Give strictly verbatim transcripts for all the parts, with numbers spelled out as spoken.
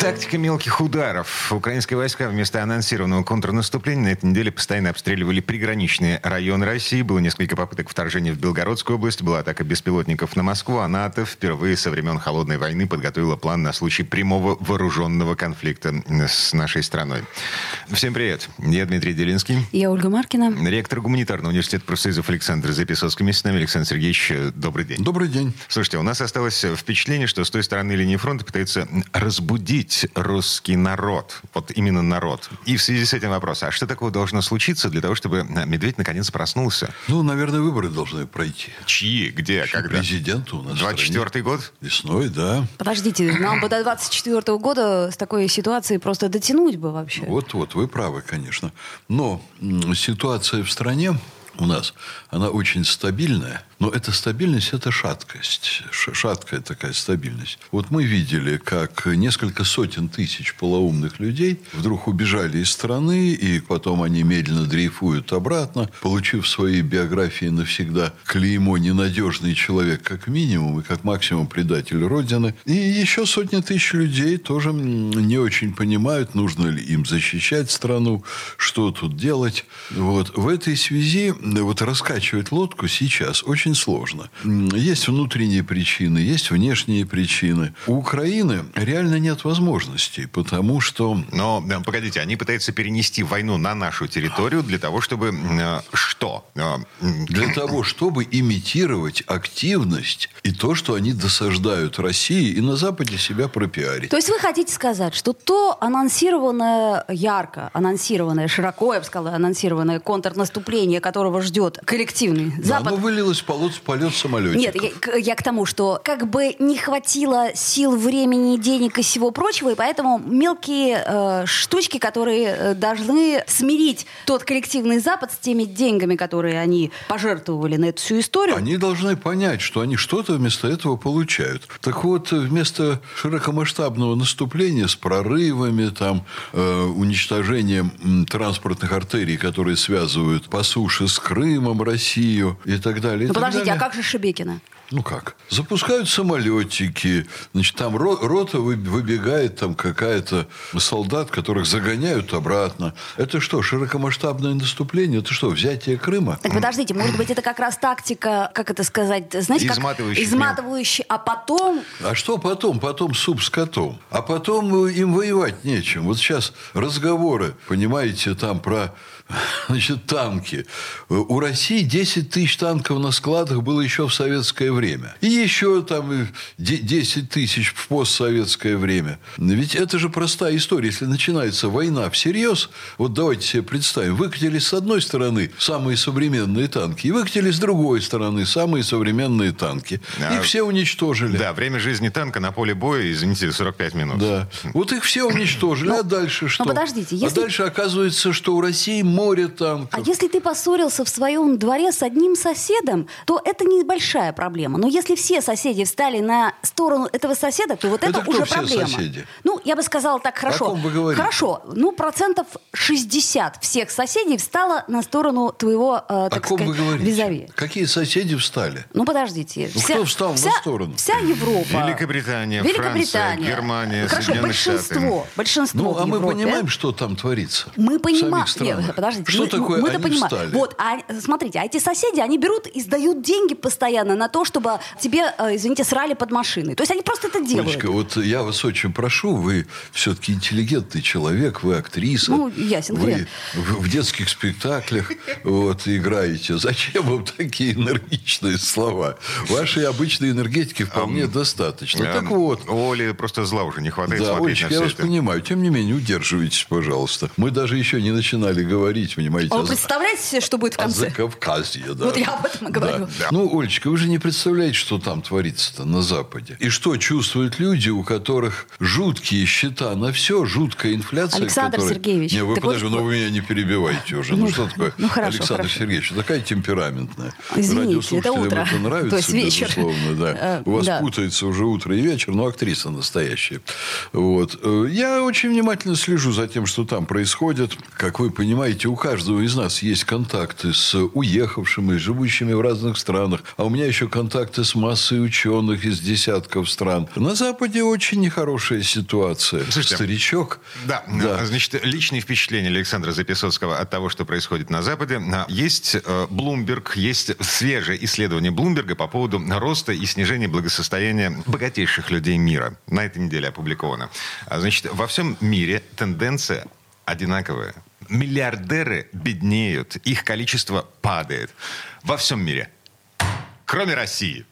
Тактика мелких ударов. Украинские войска вместо анонсированного контрнаступления на этой неделе постоянно обстреливали приграничные районы России. Было несколько попыток вторжения в Белгородскую область. Была атака беспилотников на Москву. А НАТО впервые со времен Холодной войны подготовила план на случай прямого вооруженного конфликта с нашей страной. Всем привет. Я Дмитрий Делинский. Я Ольга Маркина. Ректор гуманитарного университета профсоюзов Александр Записоцкий. Вместе с нами Александр Сергеевич. Добрый день. Добрый день. Слушайте, у нас осталось впечатление, что с той стороны линии фронта пытаются разбудить русский народ. Вот именно народ. И в связи с этим вопрос. А что такого должно случиться для того, чтобы Медведь наконец проснулся? Ну, наверное, выборы должны пройти. Чьи? Где? Чьи? Когда? Президенту у нас двадцать четвёртый год? Весной, да. Подождите, нам бы до двадцать четвёртого года с такой ситуацией просто дотянуть бы вообще. Вот-вот, вы правы, конечно. Но ситуация в стране у нас, она очень стабильная, но эта стабильность – это шаткость, шаткая такая стабильность. Вот мы видели, как несколько сотен тысяч полоумных людей вдруг убежали из страны, и потом они медленно дрейфуют обратно, получив в своей биографии навсегда клеймо «ненадежный человек» как минимум и как максимум предатель Родины. И еще сотни тысяч людей тоже не очень понимают, нужно ли им защищать страну, что тут делать. Вот. В этой связи вот раскачивать лодку сейчас очень сложно. Есть внутренние причины, есть внешние причины. У Украины реально нет возможностей, потому что... Но, да, погодите, они пытаются перенести войну на нашу территорию для того, чтобы... Э, что? Для того, чтобы имитировать активность и то, что они досаждают России и на Западе себя пропиарить. То есть вы хотите сказать, что то анонсированное ярко, анонсированное широко, я бы сказала, анонсированное контрнаступление, которое ждет коллективный Запад. Да, оно вылилось в полет, в полет самолетиков. Нет, я, я к тому, что как бы не хватило сил, времени, денег и всего прочего, и поэтому мелкие э, штучки, которые должны смирить тот коллективный Запад с теми деньгами, которые они пожертвовали на эту всю историю. Они должны понять, что они что-то вместо этого получают. Так вот, вместо широкомасштабного наступления с прорывами, там, э, уничтожением транспортных артерий, которые связывают по суше с с Крымом, Россию и так далее. Ну, подождите, далее. А как же Шебекина? Ну как? Запускают самолетики, значит, там рота выбегает, там какая-то солдат, которых загоняют обратно. Это что, широкомасштабное наступление? Это что, взятие Крыма? Так подождите, может быть, это как раз тактика, как это сказать, знаете, как изматывающий, а потом... А что потом? Потом суп с котом. А потом им воевать нечем. Вот сейчас разговоры, понимаете, там про, значит, танки. У России десять тысяч танков на складах было еще в советское время. И еще там десять тысяч в постсоветское время. Ведь это же простая история. Если начинается война всерьез, вот давайте себе представим, выкатили с одной стороны самые современные танки, и выкатили с другой стороны самые современные танки. А... Их все уничтожили. Да, время жизни танка на поле боя, извините, сорок пять минут. Да. Вот их все уничтожили. А дальше что? Подождите, если... А дальше оказывается, что у России море танков. А если ты поссорился в своем дворе с одним соседом, то это небольшая проблема. Но если все соседи встали на сторону этого соседа, то вот это, это уже все проблема. Соседи? Ну, я бы сказала так, хорошо. О ком вы говорите? Хорошо. Ну, процентов шестьдесят всех соседей встало на сторону твоего, э, так сказать, визави. Какие соседи встали? Ну, подождите. Ну, вся, кто встал вся, на сторону? Вся Европа. Великобритания, Франция, Германия, хорошо, Соединенные большинство, Штаты. Большинство ну, а мы понимаем, что там творится? Мы понимаем. Подождите. Что мы, такое мы, мы они встали? Вот, а, смотрите, а эти соседи, они берут и сдают деньги постоянно на то, чтобы тебе, э, извините, срали под машиной. То есть они просто это делают. Олечка, вот я вас очень прошу, вы все-таки интеллигентный человек, вы актриса. Ну, ясен хрен. Вы в детских спектаклях вот играете. Зачем вам такие энергичные слова? Вашей обычной энергетики вполне достаточно. Так вот. Оли просто зла уже не хватает смотреть на все это. Да, Олечка, я вас понимаю. Тем не менее, удерживайтесь, пожалуйста. Мы даже еще не начинали говорить, понимаете. А вы представляете, что будет в конце? О Закавказье, да. Вот я об этом и говорю. Да. Да. Ну, Олечка, вы же не представляете, представляете, что там творится-то на Западе? И что чувствуют люди, у которых жуткие счета на все, жуткая инфляция. Александр которая... Сергеевич. Не, вы подожди, вот... но вы меня не перебивайте уже. Ну, ну что такое? Ну, хорошо, Александр хорошо. Сергеевич, такая темпераментная. Извините, это утро. Радиослушателям это нравится, безусловно. Да. У вас да. путается уже утро и вечер, но актриса настоящая. Вот. Я очень внимательно слежу за тем, что там происходит. Как вы понимаете, у каждого из нас есть контакты с уехавшими, живущими в разных странах. А у меня еще контакты с массой ученых из десятков стран. На Западе очень нехорошая ситуация. Слушайте, старичок. Да, да. Значит, личные впечатления Александра Записоцкого от того, что происходит на Западе. Есть Bloomberg, есть свежее исследование Bloomberg по поводу роста и снижения благосостояния богатейших людей мира. На этой неделе опубликовано. Значит, во всем мире тенденция одинаковая. Миллиардеры беднеют, их количество падает. Во всем мире. Кроме России.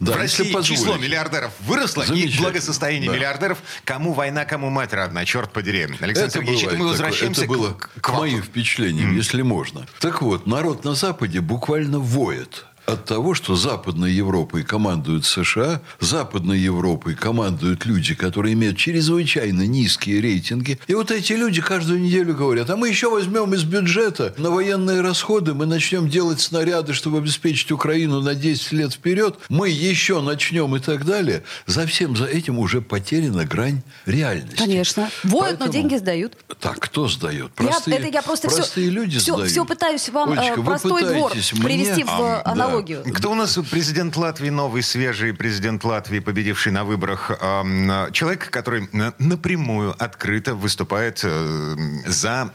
Да, в России число миллиардеров выросло, и благосостояние да. миллиардеров. Кому война, кому мать родна, черт подери. Александр Сергеевич, мы такое. Возвращаемся это было к, к, к моим впечатлениям, mm. если можно. Так вот, народ на Западе буквально воет от того, что Западной Европой командуют США, Западной Европой командуют люди, которые имеют чрезвычайно низкие рейтинги. И вот эти люди каждую неделю говорят, а мы еще возьмем из бюджета на военные расходы, мы начнем делать снаряды, чтобы обеспечить Украину на десять лет вперед, мы еще начнем и так далее. За всем за этим уже потеряна грань реальности. Конечно. Воют, поэтому... но деньги сдают. Так, кто сдает? Простые, я, это я просто простые все, люди все, сдают. Все пытаюсь вам Олечка, простой двор мне... привести в а, аналогию. Да. Кто у нас президент Латвии, новый, свежий президент Латвии, победивший на выборах? Человек, который напрямую, открыто выступает за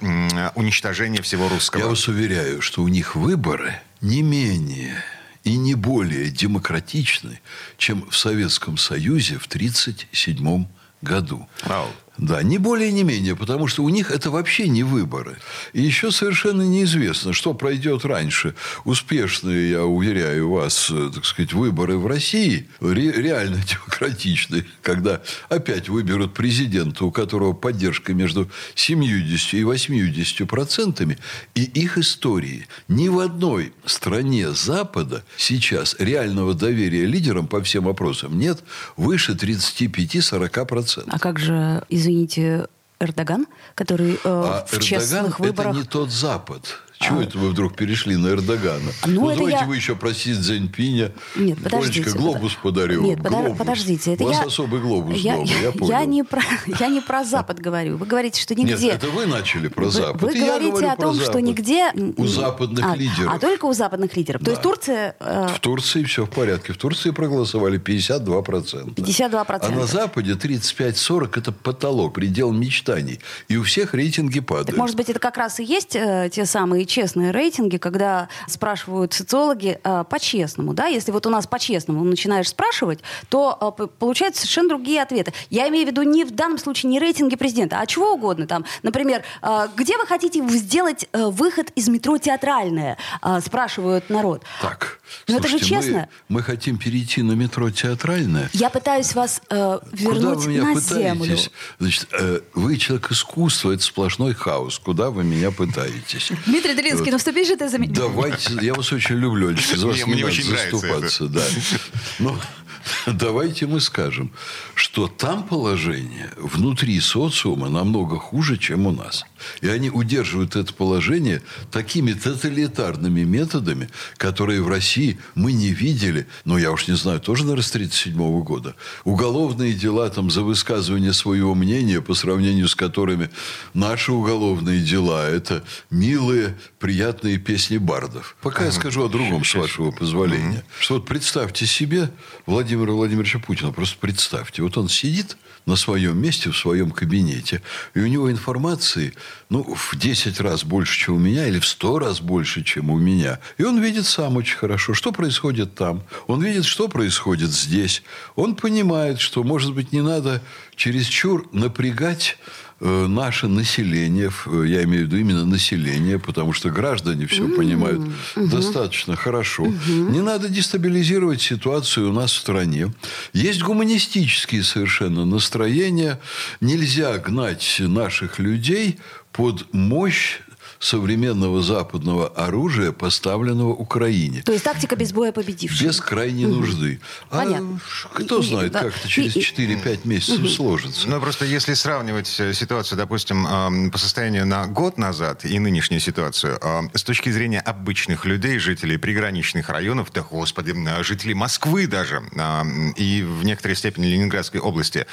уничтожение всего русского. Я вас уверяю, что у них выборы не менее и не более демократичны, чем в Советском Союзе в тридцать седьмом году. Wow. Да, не более, не менее, потому что у них это вообще не выборы. И еще совершенно неизвестно, что пройдет раньше. Успешные, я уверяю вас, так сказать, выборы в России, ре- реально демократичные, когда опять выберут президента, у которого поддержка между семьюдесятью и восьмидесятью процентами, и их истории. Ни в одной стране Запада сейчас реального доверия лидерам по всем опросам нет выше тридцать пять - сорок процентов. А как же... Извините, Эрдоган, который э, а в Эрдоган честных выборах... это не тот Запад. Чего а... это вы вдруг перешли на Эрдогана? Ну, ну давайте я... вы еще про Си Цзиньпиня. Нет, подождите. Олечка, глобус подарю. Нет, глобус. подождите. Это У вас я... особый глобус я... дома, я, я понял. Я не, про... я не про Запад говорю. Вы говорите, что нигде... Нет, это вы начали про Запад. Вы, вы говорите о том, что нигде... У западных а, лидеров. А только у западных лидеров. Да. То есть Турция... Э... В Турции все в порядке. В Турции проголосовали пятьдесят два процента. пятьдесят два процента. А на Западе тридцать пять - сорок процентов это потолок, предел мечтаний. И у всех рейтинги падают. Так, может быть, это как раз и есть э, те самые честные рейтинги, когда спрашивают социологи э, по-честному, да, если вот у нас по-честному начинаешь спрашивать, то э, получаются совершенно другие ответы. Я имею в виду не в данном случае не рейтинги президента, а чего угодно там. Например, э, где вы хотите сделать э, выход из метро театральное, э, спрашивают народ. Так. Но слушайте, это же честно. Мы, мы хотим перейти на метро театральное. Я пытаюсь вас э, вернуть на пытаетесь? землю. Значит, э, вы человек искусства, это сплошной хаос. Куда вы меня пытаетесь? Дмитрий Делинский, вот. ну вступи же ты за меня. Давайте, я вас очень люблю, Олечка, за вас не, не надо заступаться. Да. Но давайте мы скажем, что там положение внутри социума намного хуже, чем у нас. И они удерживают это положение такими тоталитарными методами, которые в России мы не видели, ну, я уж не знаю, тоже, наверное, с тридцать седьмого года. Уголовные дела там за высказывание своего мнения, по сравнению с которыми наши уголовные дела – это милые, приятные песни бардов. Пока я скажу о другом, с вашего позволения. Что вот представьте себе Владимира Владимировича Путина, просто представьте. Вот он сидит на своем месте, в своем кабинете, и у него информации... ну, в десять раз больше, чем у меня, или в сто раз больше, чем у меня. И он видит сам очень хорошо, что происходит там. Он видит, что происходит здесь. Он понимает, что, может быть, не надо чересчур напрягать э, наше население. Я имею в виду именно население, потому что граждане все mm-hmm. понимают mm-hmm. достаточно хорошо. Mm-hmm. Не надо дестабилизировать ситуацию у нас в стране. Есть гуманистические совершенно настроения. Нельзя гнать наших людей под мощь современного западного оружия, поставленного Украине. То есть тактика без боя победившего. Без крайней угу. нужды. А понятно. Кто знает, да. как это через четыре-пять месяцев угу. сложится. Но просто если сравнивать ситуацию, допустим, по состоянию на год назад и нынешнюю ситуацию, с точки зрения обычных людей, жителей приграничных районов, да господи, жителей Москвы даже, и в некоторой степени Ленинградской области,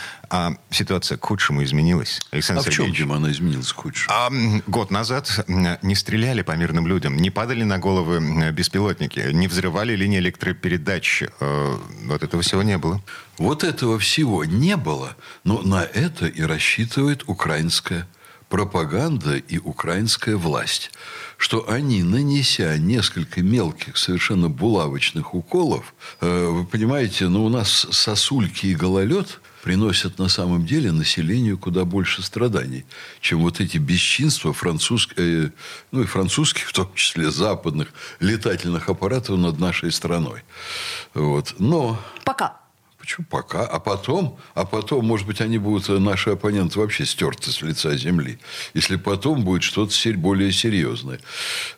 ситуация к худшему изменилась. Александр а Сергеевич, в чем, Дима, она изменилась к худшему? Год назад не стреляли по мирным людям, не падали на головы беспилотники, не взрывали линии электропередач. Вот этого всего не было. Вот этого всего не было, но на это и рассчитывает украинская пропаганда и украинская власть, что они, нанеся несколько мелких, совершенно булавочных уколов, вы понимаете, ну, у нас сосульки и гололед приносят на самом деле населению куда больше страданий, чем вот эти бесчинства французских, ну и французских, в том числе западных, летательных аппаратов над нашей страной. Вот. Но... Пока. Почему пока? А потом, а потом, может быть, они будут, наши оппоненты, вообще стерты с лица земли. Если потом будет что-то более серьезное.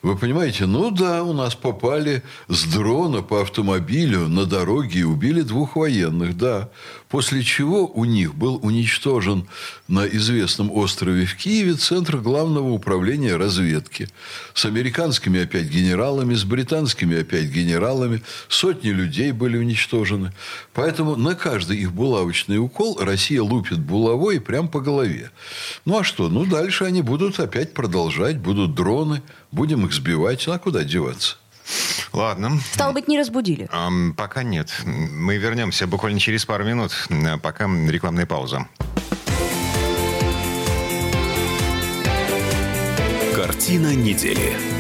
Вы понимаете, ну да, у нас попали с дрона по автомобилю на дороге и убили двух военных, да. После чего у них был уничтожен на известном острове в Киеве Центр главного управления разведки. С американскими опять генералами, с британскими опять генералами. Сотни людей были уничтожены. Поэтому на каждый их булавочный укол Россия лупит булавой прям по голове. Ну, а что? Ну, дальше они будут опять продолжать. Будут дроны. Будем их сбивать. А куда деваться? Ладно. Стало быть, не разбудили? А, пока нет. Мы вернемся буквально через пару минут. Пока рекламная пауза. Картина недели.